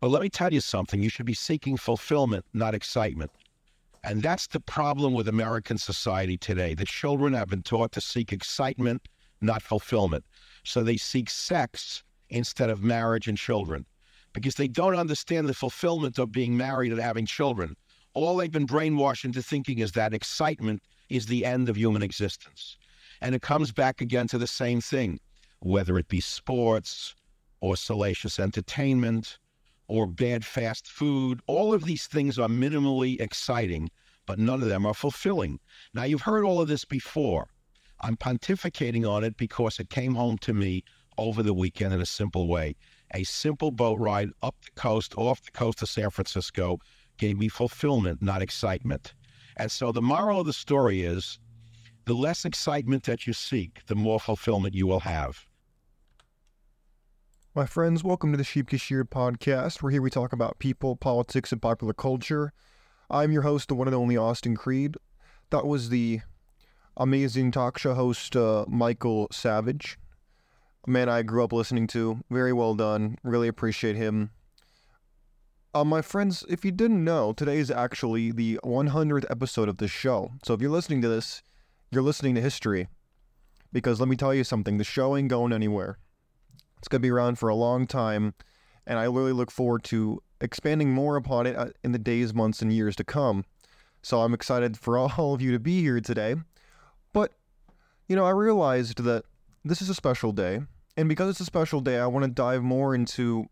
But let me tell you something, you should be seeking fulfillment, not excitement. And that's the problem with American society today. The children have been taught to seek excitement, not fulfillment. So they seek sex instead of marriage and children, because they don't understand the fulfillment of being married and having children. All they've been brainwashed into thinking is that excitement is the end of human existence. And it comes back again to the same thing, whether it be sports or salacious entertainment or bad fast food. All of these things are minimally exciting, but none of them are fulfilling. Now, you've heard all of this before. I'm pontificating on it because it came home to me over the weekend in a simple way. A simple boat ride up the coast, off the coast of San Francisco, gave me fulfillment, not excitement. And so the moral of the story is, the less excitement that you seek, the more fulfillment you will have. My friends, welcome to the Sheep Sheared podcast, where here we talk about people, politics, and popular culture. I'm your host, the one and only Austin Creed. That was the amazing talk show host, Michael Savage. A man I grew up listening to. Very well done. Really appreciate him. My friends, if you didn't know, today is actually the 100th episode of this show. So if you're listening to this, you're listening to history. Because let me tell you something, the show ain't going anywhere. It's going to be around for a long time, and I really look forward to expanding more upon it in the days, months, and years to come. So I'm excited for all of you to be here today. But, you know, I realized that this is a special day, and because it's a special day, I want to dive more into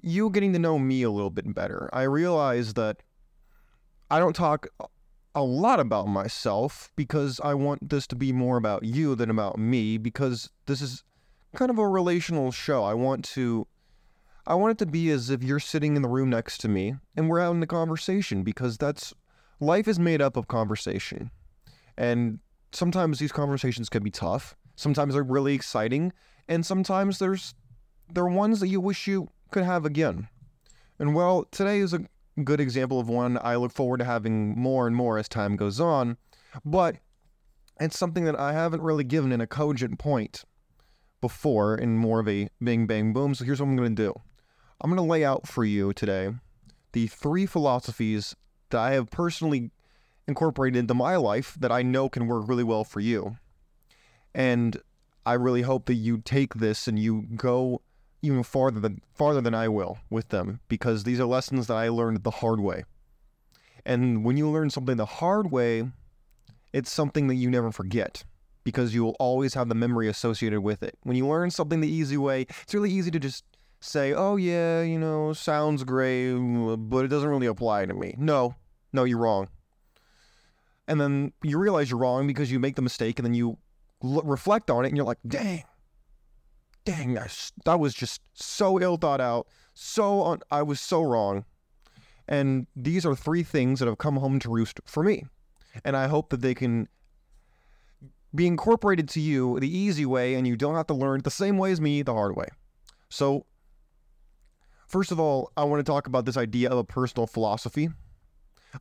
you getting to know me a little bit better. I realize that I don't talk a lot about myself because I want this to be more about you than about me, because this is kind of a relational show. I want it to be as if you're sitting in the room next to me and we're having a conversation, because that's, life is made up of conversation. And sometimes these conversations can be tough. Sometimes they're really exciting. And sometimes they're ones that you wish you could have again. And well, today is a good example of one. I look forward to having more and more as time goes on, but it's something that I haven't really given in a cogent point before, in more of a bing, bang, boom. So here's what I'm going to do. I'm going to lay out for you today the three philosophies that I have personally incorporated into my life that I know can work really well for you. And I really hope that you take this and you go even farther than I will with them, because these are lessons that I learned the hard way. And when you learn something the hard way, it's something that you never forget, because you will always have the memory associated with it. When you learn something the easy way, it's really easy to just say, oh yeah, you know, sounds great, but it doesn't really apply to me. No, you're wrong. And then you realize you're wrong because you make the mistake, and then you reflect on it, and you're like, dang, that was just so ill thought out. I was so wrong. And these are three things that have come home to roost for me. And I hope that they can be incorporated to you the easy way, and you don't have to learn the same way as me the hard way. So, first of all, I want to talk about this idea of a personal philosophy.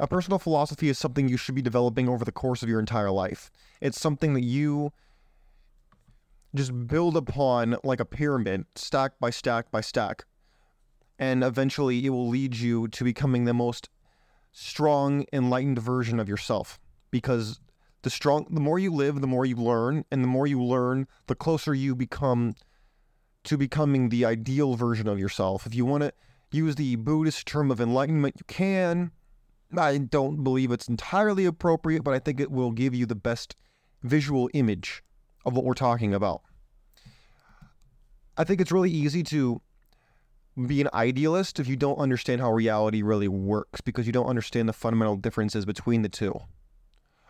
A personal philosophy is something you should be developing over the course of your entire life. It's something that you just build upon like a pyramid, stack by stack by stack. And eventually it will lead you to becoming the most strong, enlightened version of yourself. Because the more you live, the more you learn, and the more you learn, the closer you become to becoming the ideal version of yourself. If you want to use the Buddhist term of enlightenment, you can. I don't believe it's entirely appropriate, but I think it will give you the best visual image of what we're talking about. I think it's really easy to be an idealist if you don't understand how reality really works, because you don't understand the fundamental differences between the two.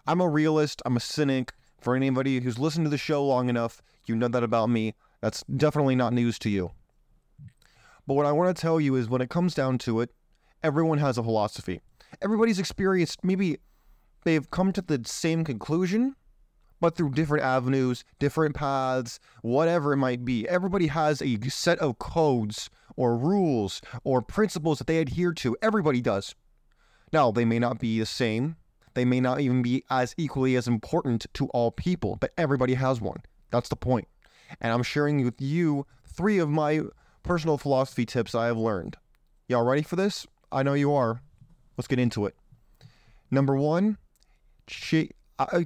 I'm a realist, I'm a cynic. For anybody who's listened to the show long enough, you know that about me. That's definitely not news to you. But what I want to tell you is, when it comes down to it, everyone has a philosophy. Everybody's experienced, maybe they've come to the same conclusion, but through different avenues, different paths, whatever it might be. Everybody has a set of codes or rules or principles that they adhere to. Everybody does. Now, they may not be the same. They may not even be as equally as important to all people, but everybody has one. That's the point. And I'm sharing with you three of my personal philosophy tips I have learned. Y'all ready for this? I know you are. Let's get into it. Number one, it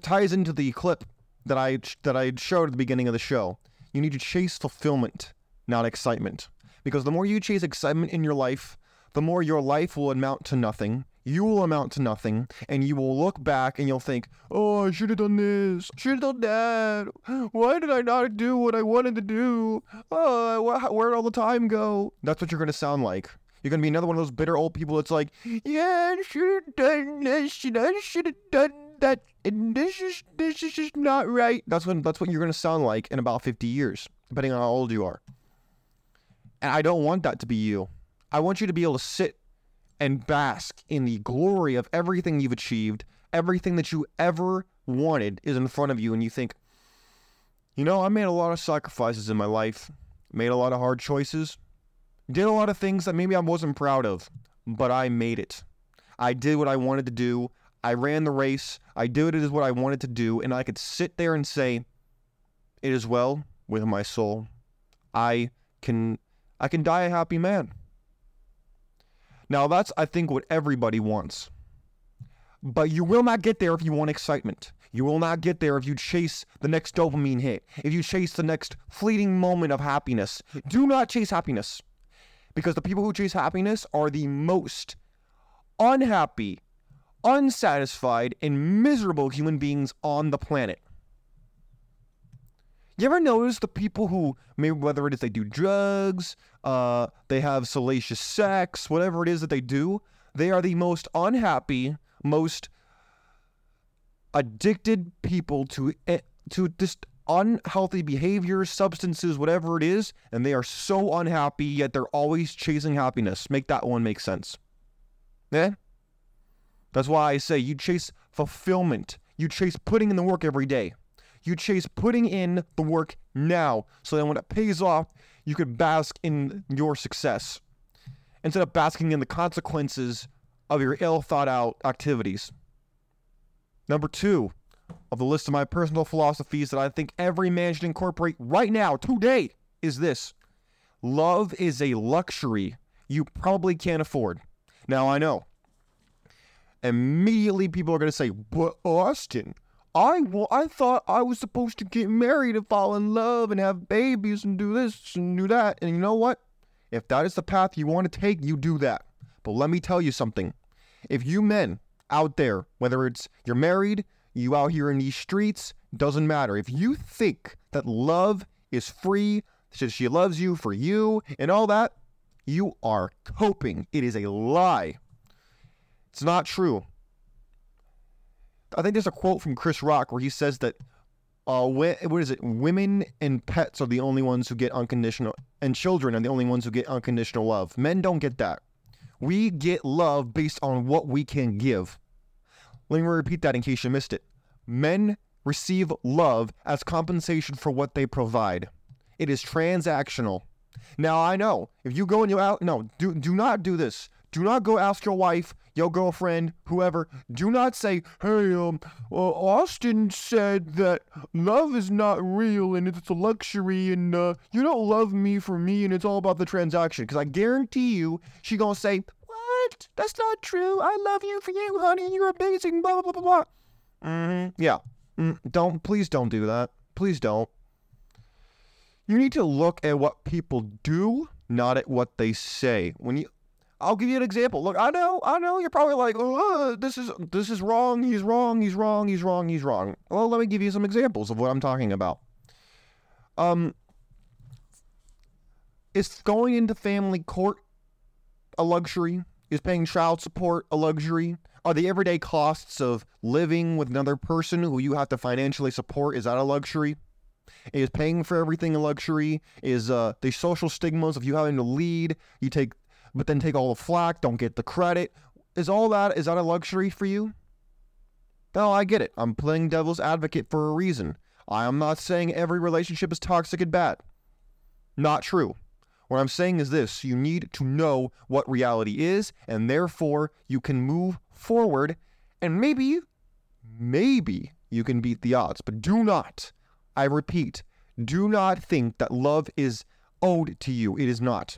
ties into the clip that I showed at the beginning of the show. You need to chase fulfillment, not excitement. Because the more you chase excitement in your life, the more your life will amount to nothing. You will amount to nothing, and you will look back and you'll think, oh, I should have done this, should have done that. Why did I not do what I wanted to do? Oh, where did all the time go? That's what you're going to sound like. You're going to be another one of those bitter old people that's like, yeah, I should have done this, and I should have done that, and this is just not right. That's what you're going to sound like in about 50 years, depending on how old you are. And I don't want that to be you. I want you to be able to sit and bask in the glory of everything you've achieved. Everything that you ever wanted is in front of you, and you think, you know, I made a lot of sacrifices in my life, made a lot of hard choices, did a lot of things that maybe I wasn't proud of, but I made it. I did what I wanted to do. I ran the race. I did it as what I wanted to do, and I could sit there and say, it is well with my soul. I can die a happy man. Now, that's, I think, what everybody wants. But you will not get there if you want excitement. You will not get there if you chase the next dopamine hit, if you chase the next fleeting moment of happiness. Do not chase happiness. Because the people who chase happiness are the most unhappy, unsatisfied, and miserable human beings on the planet. You ever notice the people who, maybe whether it is they do drugs, they have salacious sex, whatever it is that they do, they are the most unhappy, most addicted people to just unhealthy behaviors, substances, whatever it is, and they are so unhappy, yet they're always chasing happiness. Make that one make sense. Yeah? That's why I say you chase fulfillment. You chase putting in the work every day. You chase putting in the work now, so that when it pays off, you could bask in your success, instead of basking in the consequences of your ill-thought-out activities. Number two of the list of my personal philosophies that I think every man should incorporate right now, today, is this. Love is a luxury you probably can't afford. Now, I know, immediately people are going to say, but Austin, I thought I was supposed to get married and fall in love and have babies and do this and do that. And you know what? If that is the path you want to take, you do that. But let me tell you something. If you men out there, whether it's you're married, you out here in these streets, doesn't matter. If you think that love is free, that she loves you for you and all that, you are coping. It is a lie. It's not true. I think there's a quote from Chris Rock where he says that, women and pets are the only ones who get unconditional, and children are the only ones who get unconditional love. Men don't get that. We get love based on what we can give. Let me repeat that in case you missed it. Men receive love as compensation for what they provide. It is transactional. Now, I know, if you go and you out, no, do not do this. Do not go ask your wife, your girlfriend, whoever. Do not say, hey, Austin said that love is not real and it's a luxury and you don't love me for me and it's all about the transaction. Because I guarantee you, she gonna say, what? That's not true. I love you for you, honey. You're amazing, blah, blah, blah, blah. Mm-hmm. Yeah. Please don't do that. Please don't. You need to look at what people do, not at what they say. I'll give you an example. Look, I know, you're probably like, oh, this is wrong, he's wrong. Well, let me give you some examples of what I'm talking about. Is going into family court a luxury? Is paying child support a luxury? Are the everyday costs of living with another person who you have to financially support, is that a luxury? Is paying for everything a luxury? Is the social stigmas of you having to lead, but then take all the flack, don't get the credit. Is that a luxury for you? No, I get it. I'm playing devil's advocate for a reason. I am not saying every relationship is toxic and bad. Not true. What I'm saying is this. You need to know what reality is, and therefore you can move forward, and maybe you can beat the odds. But do not, I repeat, do not think that love is owed to you. It is not.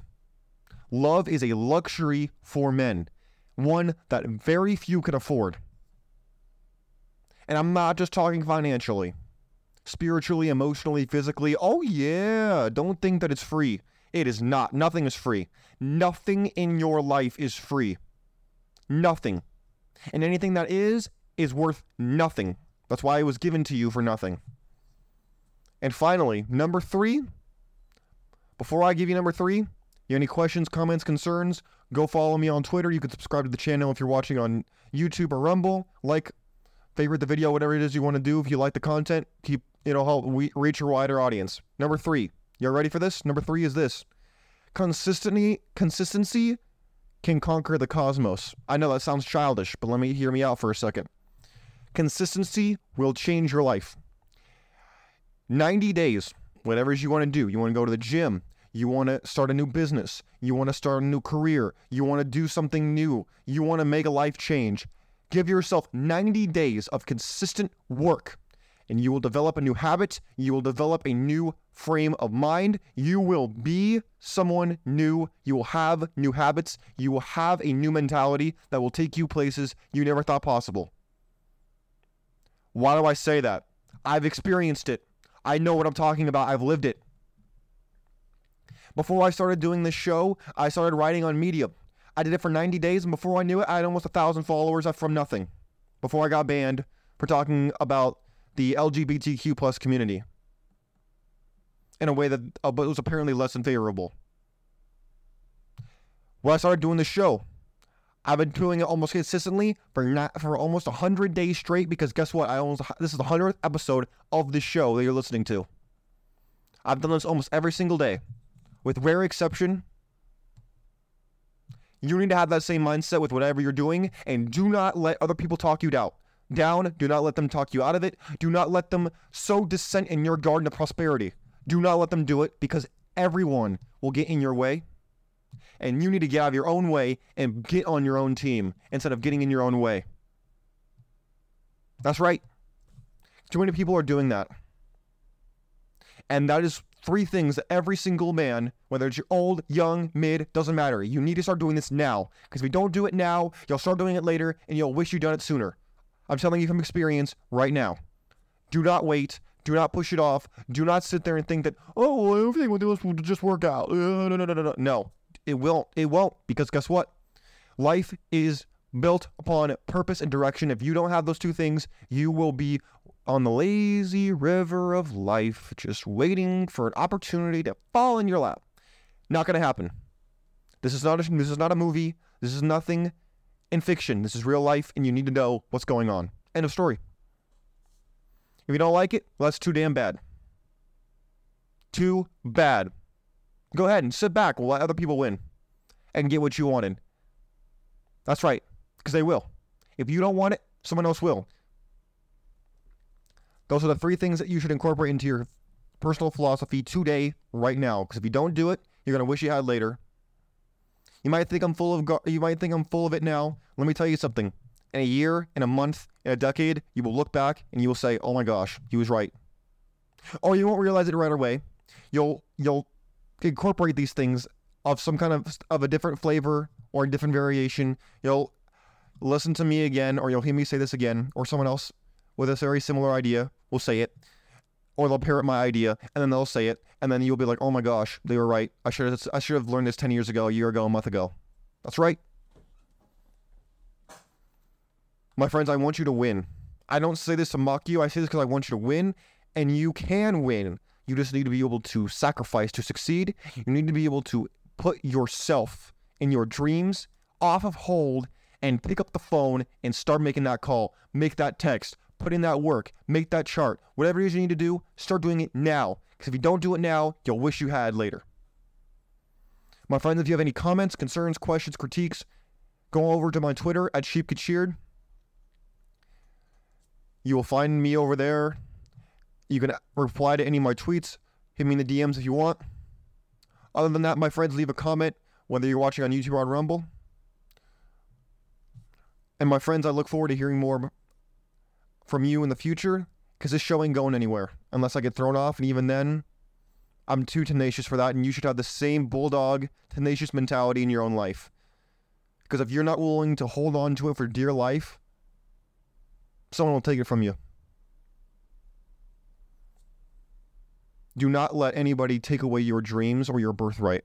Love is a luxury for men, one that very few can afford. And I'm not just talking financially, spiritually, emotionally, physically. Oh yeah, don't think that it's free. It is not. Nothing is free. Nothing in your life is free. Nothing. And anything that is worth nothing. That's why it was given to you for nothing. And finally, number three. Before I give you number three, you have any questions, comments, concerns, go follow me on Twitter. You can subscribe to the channel if you're watching on YouTube or Rumble. Like, favorite the video, whatever it is you want to do. If you like the content, keep, help we reach a wider audience. Number three. Y'all ready for this? Number three is this. Consistency can conquer the cosmos. I know that sounds childish, but hear me out for a second. Consistency will change your life. 90 days, whatever it is you want to do. You want to go to the gym. You want to start a new business. You want to start a new career. You want to do something new. You want to make a life change. Give yourself 90 days of consistent work, and you will develop a new habit. You will develop a new frame of mind. You will be someone new. You will have new habits. You will have a new mentality that will take you places you never thought possible. Why do I say that? I've experienced it. I know what I'm talking about. I've lived it. Before I started doing this show, I started writing on Medium. I did it for 90 days, and before I knew it, I had almost 1,000 followers from nothing. Before I got banned for talking about the LGBTQ plus community in a way that was apparently less than favorable. When I started doing the show, I've been doing it almost consistently for almost 100 days straight, because guess what? This is the 100th episode of this show that you're listening to. I've done this almost every single day, with rare exception. You need to have that same mindset with whatever you're doing, and do not let other people talk you down. Do not let them talk you out of it. Do not let them sow dissent in your garden of prosperity. Do not let them do it, because everyone will get in your way, and you need to get out of your own way and get on your own team instead of getting in your own way. That's right. Too many people are doing that, and that is three things that every single man, whether it's your old, young, mid, doesn't matter. You need to start doing this now, because if you don't do it now, you'll start doing it later, and you'll wish you'd done it sooner. I'm telling you from experience right now. Do not wait. Do not push it off. Do not sit there and think that, everything with this will just work out. No. No, it won't. It won't, because guess what? Life is built upon purpose and direction. If you don't have those two things, you will be on the lazy river of life, just waiting for an opportunity to fall in your lap. Not going to happen. This is not a movie. This is nothing in fiction. This is real life, and you need to know what's going on. End of story. If you don't like it, well, that's too damn bad. Too bad. Go ahead and sit back. We'll let other people win and get what you wanted. That's right, because they will. If you don't want it, someone else will. Those are the three things that you should incorporate into your personal philosophy today, right now. Because if you don't do it, you're going to wish you had later. You might think I'm full of it now. Let me tell you something. In a year, in a month, in a decade, you will look back and you will say, "Oh my gosh, he was right." Or you won't realize it right away. You'll incorporate these things of some kind of a different flavor or a different variation. You'll listen to me again, or you'll hear me say this again, or someone else with a very similar idea will say it, or they'll parrot my idea, and then they'll say it, and then you'll be like, "Oh my gosh, they were right. I should have learned this 10 years ago, a year ago, a month ago." That's right. My friends, I want you to win. I don't say this to mock you. I say this because I want you to win, and you can win. You just need to be able to sacrifice to succeed. You need to be able to put yourself and your dreams off of hold and pick up the phone and start making that call, make that text, put in that work, make that chart. Whatever it is you need to do, start doing it now. Because if you don't do it now, you'll wish you had later. My friends, if you have any comments, concerns, questions, critiques, go over to my Twitter at Sheep Sheared. You will find me over there. You can reply to any of my tweets. Hit me in the DMs if you want. Other than that, my friends, leave a comment, whether you're watching on YouTube or on Rumble. And my friends, I look forward to hearing more from you in the future, because this show ain't going anywhere unless I get thrown off, and even then I'm too tenacious for that, and you should have the same bulldog, tenacious mentality in your own life. Because if you're not willing to hold on to it for dear life, someone will take it from you. Do not let anybody take away your dreams or your birthright.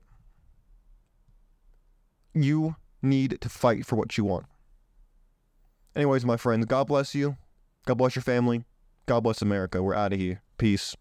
You need to fight for what you want. Anyways, my friends, God bless you. God bless your family. God bless America. We're out of here. Peace.